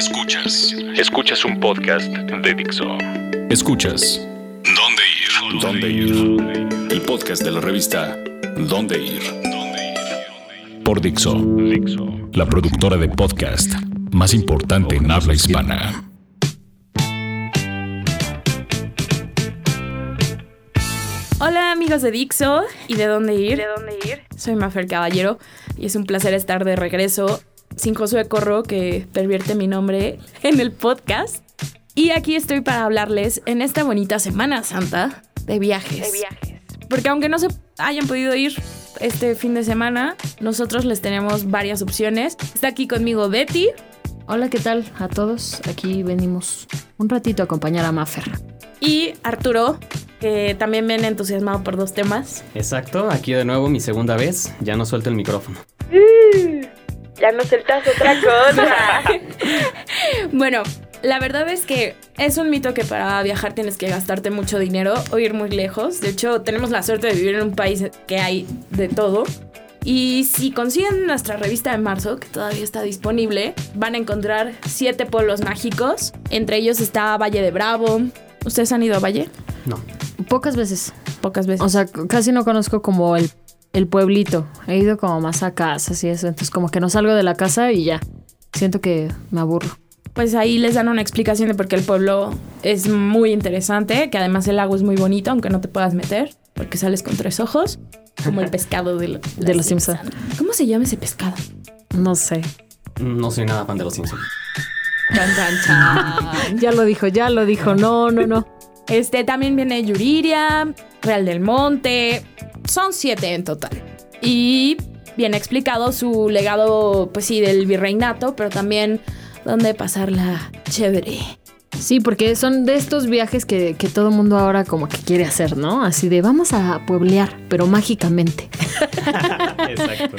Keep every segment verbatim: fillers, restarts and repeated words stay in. Escuchas. Escuchas un podcast de Dixo. Escuchas. ¿Dónde ir? ¿Dónde ir? El podcast de la revista ¿Dónde ir? Por Dixo. La productora de podcast más importante en habla hispana. Hola amigos de Dixo y de dónde ir. ¿De dónde ir? Soy Mafer Caballero y es un placer estar de regreso sin Josué Corro, que pervierte mi nombre en el podcast. Y aquí estoy para hablarles en esta bonita Semana Santa de viajes. De viajes. Porque aunque no se hayan podido ir este fin de semana, nosotros les tenemos varias opciones. Está aquí conmigo Betty. Hola, ¿qué tal a todos? Aquí venimos un ratito a acompañar a Mafer. Y Arturo, que también viene entusiasmado por dos temas. Exacto, aquí de nuevo mi segunda vez. Ya no suelto el micrófono. Ya no sueltas otra cosa. Bueno, la verdad es que es un mito que para viajar tienes que gastarte mucho dinero o ir muy lejos. De hecho, tenemos la suerte de vivir en un país que hay de todo. Y si consiguen nuestra revista de marzo, que todavía está disponible, van a encontrar siete pueblos mágicos. Entre ellos está Valle de Bravo. ¿Ustedes han ido a Valle? No. Pocas veces. Pocas veces. O sea, casi no conozco como el... El pueblito, he ido como más a casas y eso, entonces como que no salgo de la casa y ya, siento que me aburro. Pues ahí les dan una explicación de por qué el pueblo es muy interesante, que además el lago es muy bonito, aunque no te puedas meter, porque sales con tres ojos, como el pescado de, lo, de los Simpsons. Simpsons. ¿Cómo se llama ese pescado? No sé. No soy nada fan de los Simpsons. Chan, chan, chan. Ya lo dijo, ya lo dijo, no, no, no. Este, también viene Yuriria, Real del Monte... Son siete en total. Y bien explicado su legado, pues sí, del virreinato, pero también dónde pasarla chévere. Sí, porque son de estos viajes que, que todo mundo ahora como que quiere hacer, ¿no? Así de vamos a pueblear, pero mágicamente. Exacto.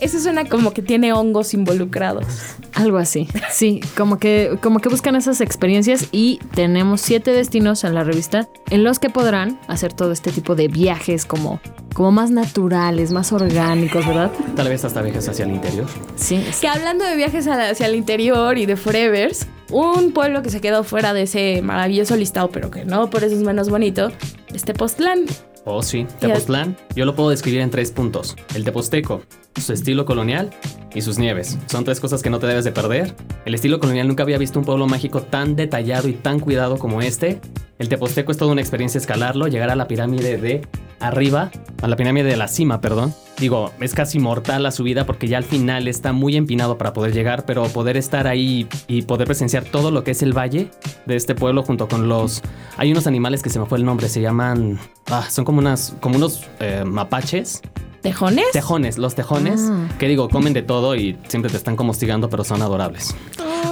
Eso suena como que tiene hongos involucrados. Algo así. Sí, como que, como que buscan esas experiencias y tenemos siete destinos en la revista en los que podrán hacer todo este tipo de viajes como, como más naturales, más orgánicos, ¿verdad? Tal vez hasta viajes hacia el interior. Sí. Es... Que hablando de viajes hacia el interior y de forevers, un pueblo que se quedó fuera de ese maravilloso listado, pero que no, por eso es menos bonito, es Tepoztlán. Oh, sí. Tepoztlán, yo lo puedo describir en tres puntos. El Tepozteco, su estilo colonial y sus nieves. Son tres cosas que no te debes de perder. El estilo colonial, nunca había visto un pueblo mágico tan detallado y tan cuidado como este. El Tepozteco es toda una experiencia escalarlo, llegar a la pirámide de arriba, a la pirámide de la cima, perdón. Digo, es casi mortal la subida porque ya al final está muy empinado para poder llegar, pero poder estar ahí y poder presenciar todo lo que es el valle de este pueblo junto con los... Hay unos animales que se me fue el nombre, se llaman... Ah, son como unas, como unos eh, mapaches. ¿Tejones? Tejones, los tejones, ah. Que digo, comen de todo y siempre te están como hostigando, pero son adorables.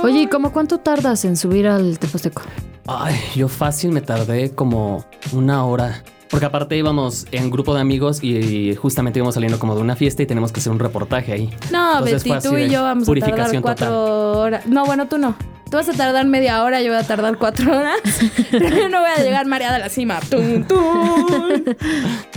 Oye, ¿y cómo cuánto tardas en subir al Tepozteco? Ay, yo fácil me tardé como una hora. Porque aparte íbamos en grupo de amigos y justamente íbamos saliendo como de una fiesta y tenemos que hacer un reportaje ahí. No, Betty, tú y yo vamos a tardar cuatro total. horas. No, bueno, tú no. Tú vas a tardar media hora, yo voy a tardar cuatro horas. Yo no voy a llegar mareada a la cima. ¡Tum, tum!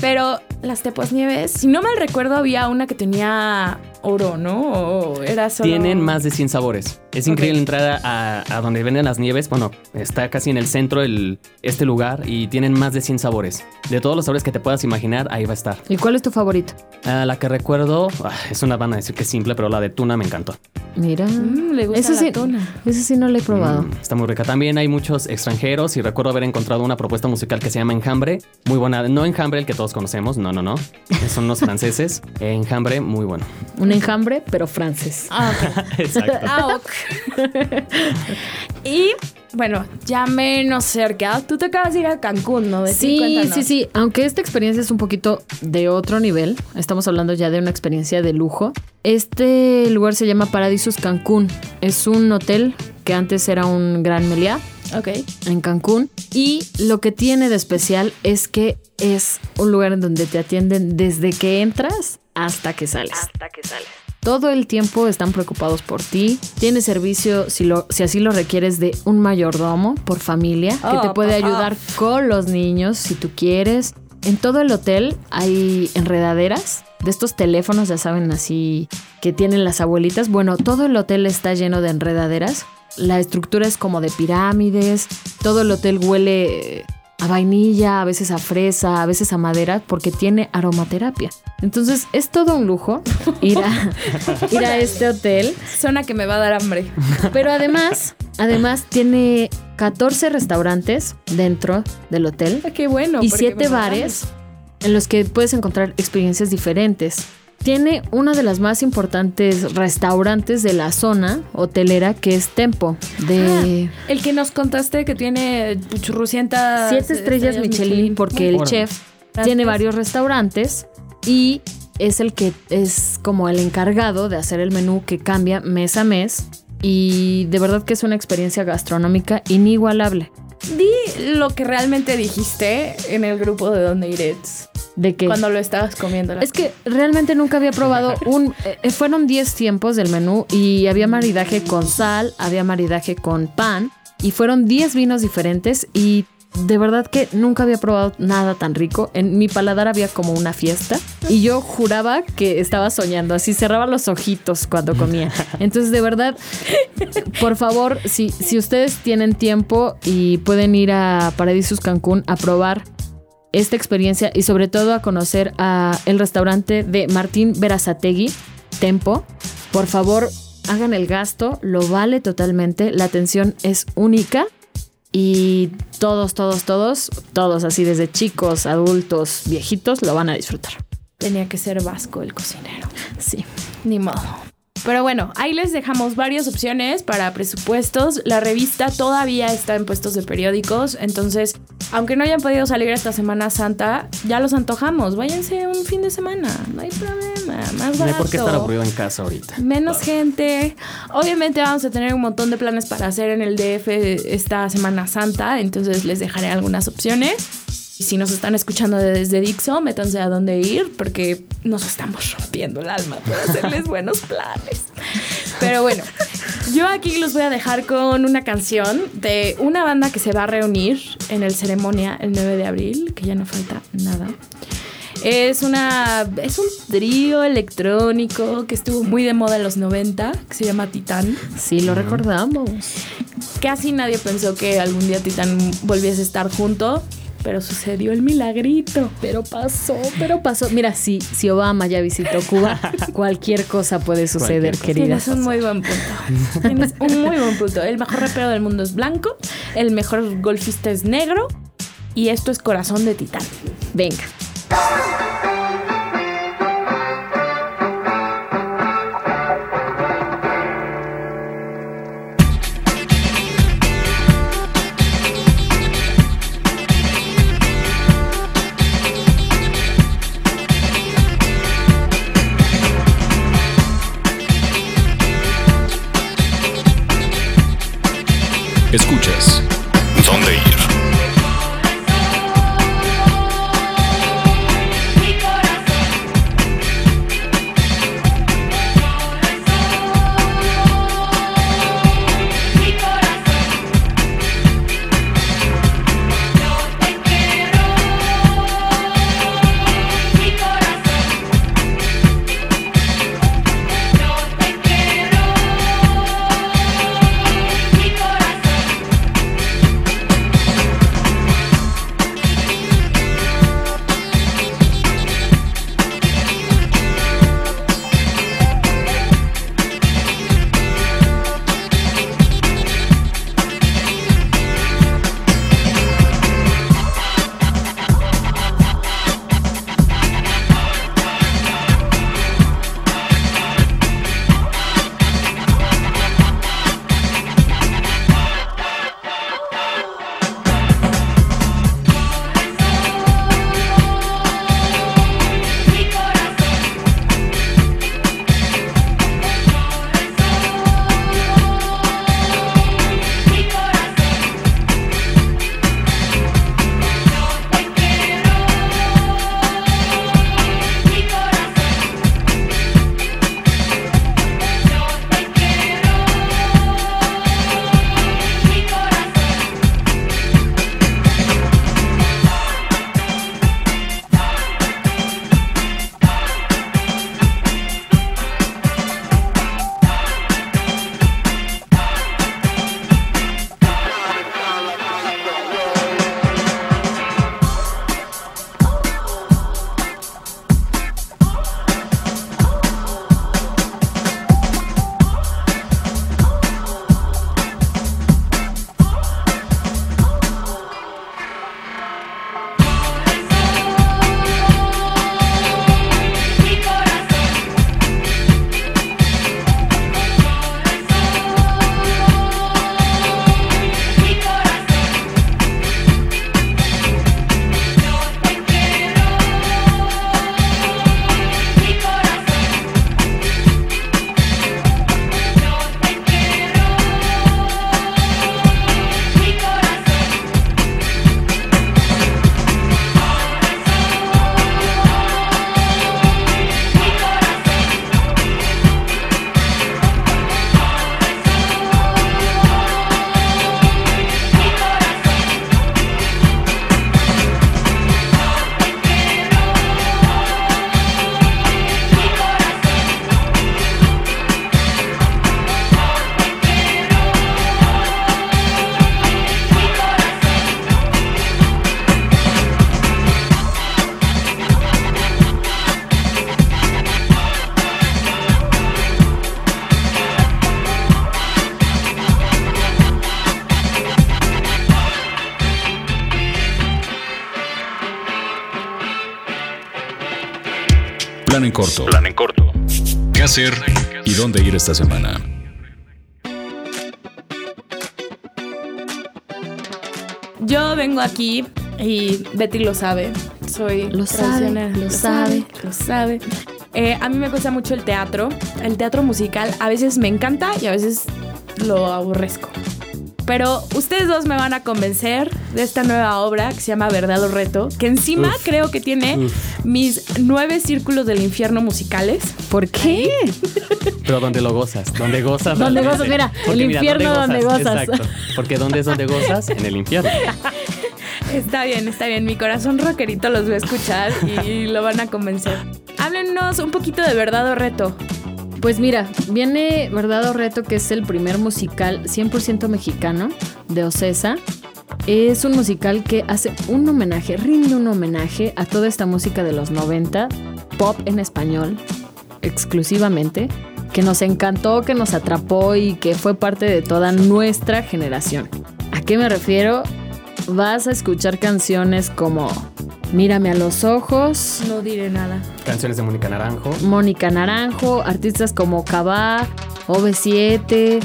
Pero las teposnieves, si no mal recuerdo, había una que tenía oro, ¿no? O era solo... Tienen más de cien sabores. Es increíble, okay. Entrar a, a donde venden las nieves. Bueno, está casi en el centro el, este lugar y tienen más de cien sabores. De todos los sabores que te puedas imaginar, ahí va a estar. ¿Y cuál es tu favorito? Uh, la que recuerdo, ah, es una, van a decir que es simple, pero la de tuna me encantó. Mira, mm, le gusta eso la sí, tuna. Eso sí no la he probado. Mm, está muy rica. También hay muchos extranjeros y recuerdo haber encontrado una propuesta musical que se llama Enjambre. Muy buena. No Enjambre, el que todos conocemos. No, no, no. Son unos franceses. Enjambre, muy bueno. Un enjambre, pero francés. Ah, ok. Exacto. Ah, ok. Y, bueno, ya menos cerca. Tú te acabas de ir a Cancún, ¿no? Betty? Sí, Cuéntanos. sí, sí. Aunque esta experiencia es un poquito de otro nivel, estamos hablando ya de una experiencia de lujo. Este lugar se llama Paradisus Cancún. Es un hotel que antes era un gran Meliá. Ok. En Cancún. Y lo que tiene de especial es que es un lugar en donde te atienden desde que entras hasta que sales. Hasta que sales. Todo el tiempo están preocupados por ti. Tiene servicio, si, lo, si así lo requieres, de un mayordomo por familia oh, que te puede ayudar oh. con los niños si tú quieres. En todo el hotel hay enredaderas de estos teléfonos, ya saben, así que tienen las abuelitas. Bueno, todo el hotel está lleno de enredaderas La estructura es como de pirámides. Todo el hotel huele a vainilla, a veces a fresa, a veces a madera, porque tiene aromaterapia. Entonces, es todo un lujo ir a, ir a este hotel. Suena que me va a dar hambre. Pero además, además tiene catorce restaurantes dentro del hotel. ¡Qué bueno! Y siete bares en los que puedes encontrar experiencias diferentes. Tiene una de las más importantes restaurantes de la zona hotelera, que es Tempo. De ah, el que nos contaste que tiene churrucientas... Siete estrellas, estrellas Michelin, Michelin, porque el bueno. chef Gracias. tiene varios restaurantes y es el que es como el encargado de hacer el menú, que cambia mes a mes. Y de verdad que es una experiencia gastronómica inigualable. Di lo que realmente dijiste en el grupo de Donde Irets. ¿De qué? Cuando lo estabas comiendo. Es que realmente nunca había probado un... Eh, fueron diez tiempos del menú y había maridaje con sal, había maridaje con pan y fueron diez vinos diferentes y de verdad que nunca había probado nada tan rico. En mi paladar había como una fiesta y yo juraba que estaba soñando, así cerraba los ojitos cuando comía. Entonces, de verdad, por favor, si, si ustedes tienen tiempo y pueden ir a Paradisus Cancún a probar esta experiencia y sobre todo a conocer a el restaurante de Martín Berazategui, Tempo, por favor hagan el gasto, lo vale totalmente, la atención es única y todos, todos, todos, todos así desde chicos, adultos, viejitos, lo van a disfrutar. Tenía que ser vasco el cocinero. Sí, ni modo. Pero bueno, ahí les dejamos varias opciones para presupuestos. La revista todavía está en puestos de periódicos, entonces, aunque no hayan podido salir esta Semana Santa, ya los antojamos. Váyanse un fin de semana, no hay problema, más barato. No hay por qué estar aburrido en casa ahorita. Menos claro. gente. Obviamente vamos a tener un montón de planes para hacer en el D F esta Semana Santa, entonces les dejaré algunas opciones. Y si nos están escuchando desde Dixo, métanse a Dónde Ir, porque nos estamos rompiendo el alma para hacerles buenos planes. Pero bueno, yo aquí los voy a dejar con una canción de una banda que se va a reunir en el Ceremonia el nueve de abril, que ya no falta nada. Es una es un trío electrónico que estuvo muy de moda en los noventa, que se llama Titán. Sí, lo recordamos. Casi nadie pensó que algún día Titán volviese a estar junto. Pero sucedió el milagrito. Pero pasó, pero pasó. Mira, si, si Obama ya visitó Cuba, cualquier cosa puede suceder, cosa. querida. Tienes un muy buen punto. Tienes un muy buen punto. El mejor rapero del mundo es blanco. El mejor golfista es negro. Y esto es Corazón de Titán. Venga. Escuchas Dónde Ir. Plan en corto. Plan en corto. ¿Qué hacer y dónde ir esta semana? Yo vengo aquí y Betty lo sabe. Soy lo sabe, lo sabe, lo sabe. Eh, a mí me gusta mucho el teatro. El teatro musical a veces me encanta y a veces lo aborrezco. Pero ustedes dos me van a convencer de esta nueva obra que se llama Verdad o Reto, que encima uf, creo que tiene uf. mis nueve círculos del infierno musicales. ¿Por qué? Pero donde lo gozas, donde gozas. Donde gozas, mira, el infierno donde gozas. Exacto, porque ¿dónde es donde gozas? En el infierno. Está bien, está bien, mi corazón rockerito los va a escuchar y lo van a convencer. Háblenos un poquito de Verdad o Reto. Pues mira, viene Verdad o Reto, que es el primer musical cien por ciento mexicano de Ocesa. Es un musical que hace un homenaje, rinde un homenaje a toda esta música de los noventa, pop en español, exclusivamente, que nos encantó, que nos atrapó y que fue parte de toda nuestra generación. ¿A qué me refiero? Vas a escuchar canciones como Mírame a los ojos. No diré nada. Canciones de Mónica Naranjo. Mónica Naranjo, artistas como Cabá, O V siete,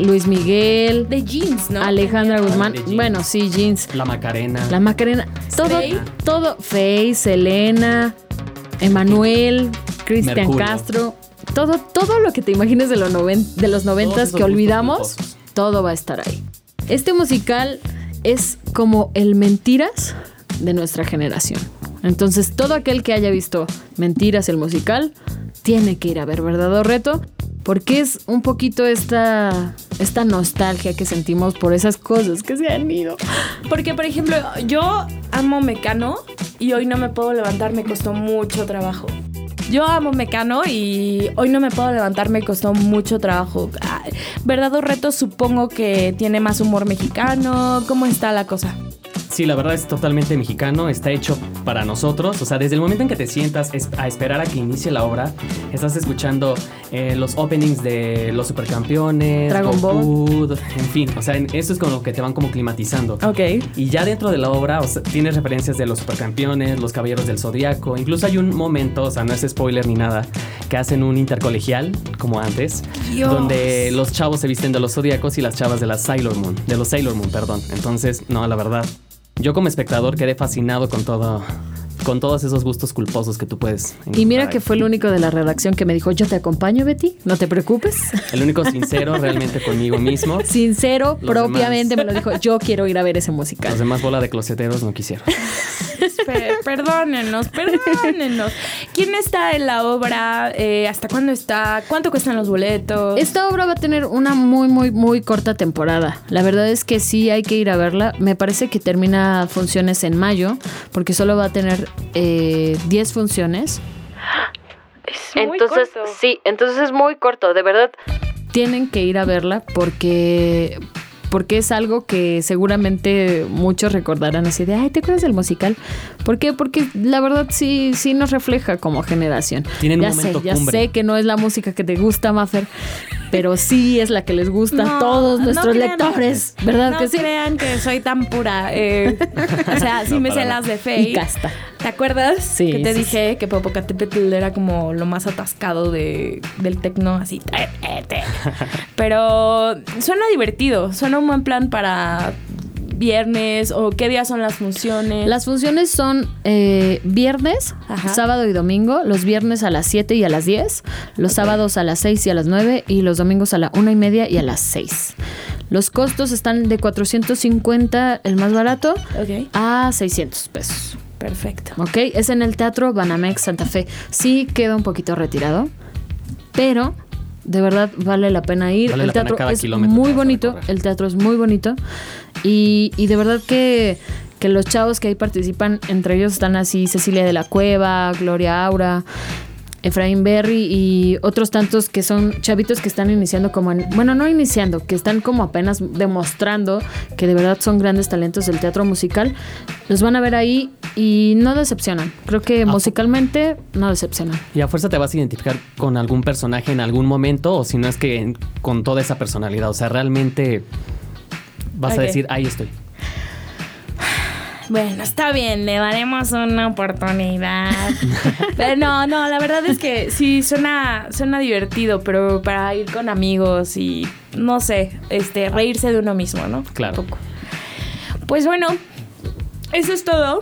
Luis Miguel. De Jeans, ¿no? Alejandra Guzmán. Bueno, sí, Jeans. La Macarena. La Macarena. Todo, todo. Faye, Selena, Emanuel, Cristian Castro. Todo, todo lo que te imagines de los noven, de los noventas que olvidamos, todo va a estar ahí. Este musical es como el Mentiras de nuestra generación. Entonces, todo aquel que haya visto Mentiras, el musical, tiene que ir a ver Verdad o Reto, porque es un poquito esta, esta nostalgia que sentimos por esas cosas que se han ido. Porque, por ejemplo, yo amo Mecano y hoy no me puedo levantar, me costó mucho trabajo. Yo amo Mecano y hoy no me puedo levantar, me costó mucho trabajo. Verdad o Reto, supongo que tiene más humor mexicano. ¿Cómo está la cosa? Sí, la verdad es totalmente mexicano, está hecho para nosotros. O sea, desde el momento en que te sientas a esperar a que inicie la obra, estás escuchando eh, los openings de los Supercampeones, Dragon Ball, en fin, o sea, eso es con lo que te van como climatizando. Ok. Y ya dentro de la obra, o sea, tienes referencias de los Supercampeones, los Caballeros del Zodiaco. Incluso hay un momento, o sea, no es spoiler ni nada, que hacen un intercolegial, como antes, Dios. donde los chavos se visten de los Zodiacos y las chavas de las Sailor Moon, de los Sailor Moon, perdón. Entonces, no, la verdad, yo como espectador quedé fascinado con todo, con todos esos gustos culposos que tú puedes encontrar. Y mira que fue el único de la redacción que me dijo, yo te acompaño, Betty, no te preocupes. El único sincero realmente conmigo mismo. Sincero, los propiamente demás, me lo dijo, yo quiero ir a ver ese musical. Los demás bola de closeteros no quisieron. Perdónenos, perdónenos. ¿Quién está en la obra? Eh, ¿Hasta cuándo está? ¿Cuánto cuestan los boletos? Esta obra va a tener una muy, muy, muy corta temporada. La verdad es que sí hay que ir a verla. Me parece que termina funciones en mayo, porque solo va a tener eh, diez funciones. Es muy entonces, corto. Sí, entonces es muy corto. De verdad, tienen que ir a verla porque... porque es algo que seguramente muchos recordarán así de, ay, ¿te acuerdas del musical? ¿Por qué? Porque la verdad sí, sí nos refleja como generación. Tienen ya un momento sé, ya cumbre. Sé que no es la música que te gusta, Mafer, pero sí es la que les gusta no, a todos nuestros no crean, lectores, ¿verdad no que sí? No crean que soy tan pura. Eh, o sea, sí no, me sé las de Faye. Y Casta. ¿Te acuerdas? Sí. Que te sí, dije sí. que Popocatépetl era como lo más atascado de, del tecno, así. Pero suena divertido, suena un buen plan para viernes. ¿O qué días son las funciones? Las funciones son eh, viernes, ajá, sábado y domingo. Los viernes a las siete y a las diez. Los okay. sábados a las seis y a las nueve. Y los domingos a la una y media y a las seis. Los costos están de cuatrocientos cincuenta, el más barato, okay, a seiscientos pesos. Perfecto. Ok, es en el Teatro Banamex Santa Fe. Sí queda un poquito retirado, pero de verdad vale la pena ir. Vale el teatro es muy bonito. El teatro es muy bonito. Y, y de verdad que, que los chavos que ahí participan, entre ellos están así Cecilia de la Cueva, Gloria Aura, Efraín Berry y otros tantos que son chavitos que están iniciando como en, bueno, no iniciando, que están como apenas demostrando que de verdad son grandes talentos del teatro musical. Los van a ver ahí y no decepcionan. Creo que musicalmente no decepcionan. Y a fuerza te vas a identificar con algún personaje en algún momento, o si no es que con toda esa personalidad. O sea, realmente vas okay. a decir, ahí estoy. Bueno, está bien, le daremos una oportunidad. Pero no, no, la verdad es que sí, suena, suena divertido, pero para ir con amigos y, no sé, este, reírse de uno mismo, ¿no? Claro. Pues bueno, eso es todo.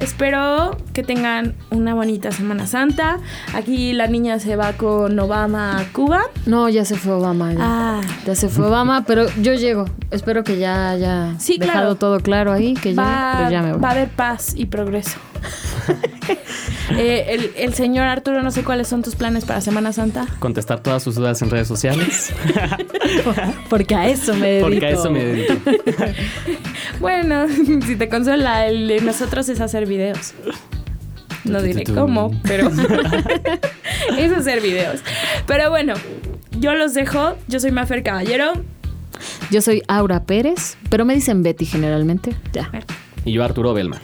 Espero que tengan una bonita Semana Santa. Aquí la niña se va con Obama a Cuba. No, ya se fue Obama. Ya, ah. ya se fue Obama, pero yo llego. Espero que ya haya sí, dejado claro. todo claro ahí. Que va, ya, pero ya me voy. Va a haber paz y progreso. eh, el, el señor Arturo, no sé cuáles son tus planes para Semana Santa. Contestar todas sus dudas en redes sociales. Porque a eso me dedico. Porque a eso me dedico. Bueno, si te consuela, el de nosotros es hacer videos. No diré cómo, pero es hacer videos. Pero bueno, yo los dejo. Yo soy Mafer Caballero. Yo soy Aura Pérez, pero me dicen Betty generalmente. Ya. Y yo Arturo Belma.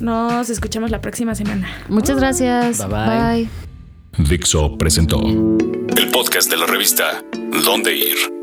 Nos escuchamos la próxima semana. Muchas oh. gracias. Bye, bye. Bye. Dixo presentó el podcast de la revista ¿Dónde ir?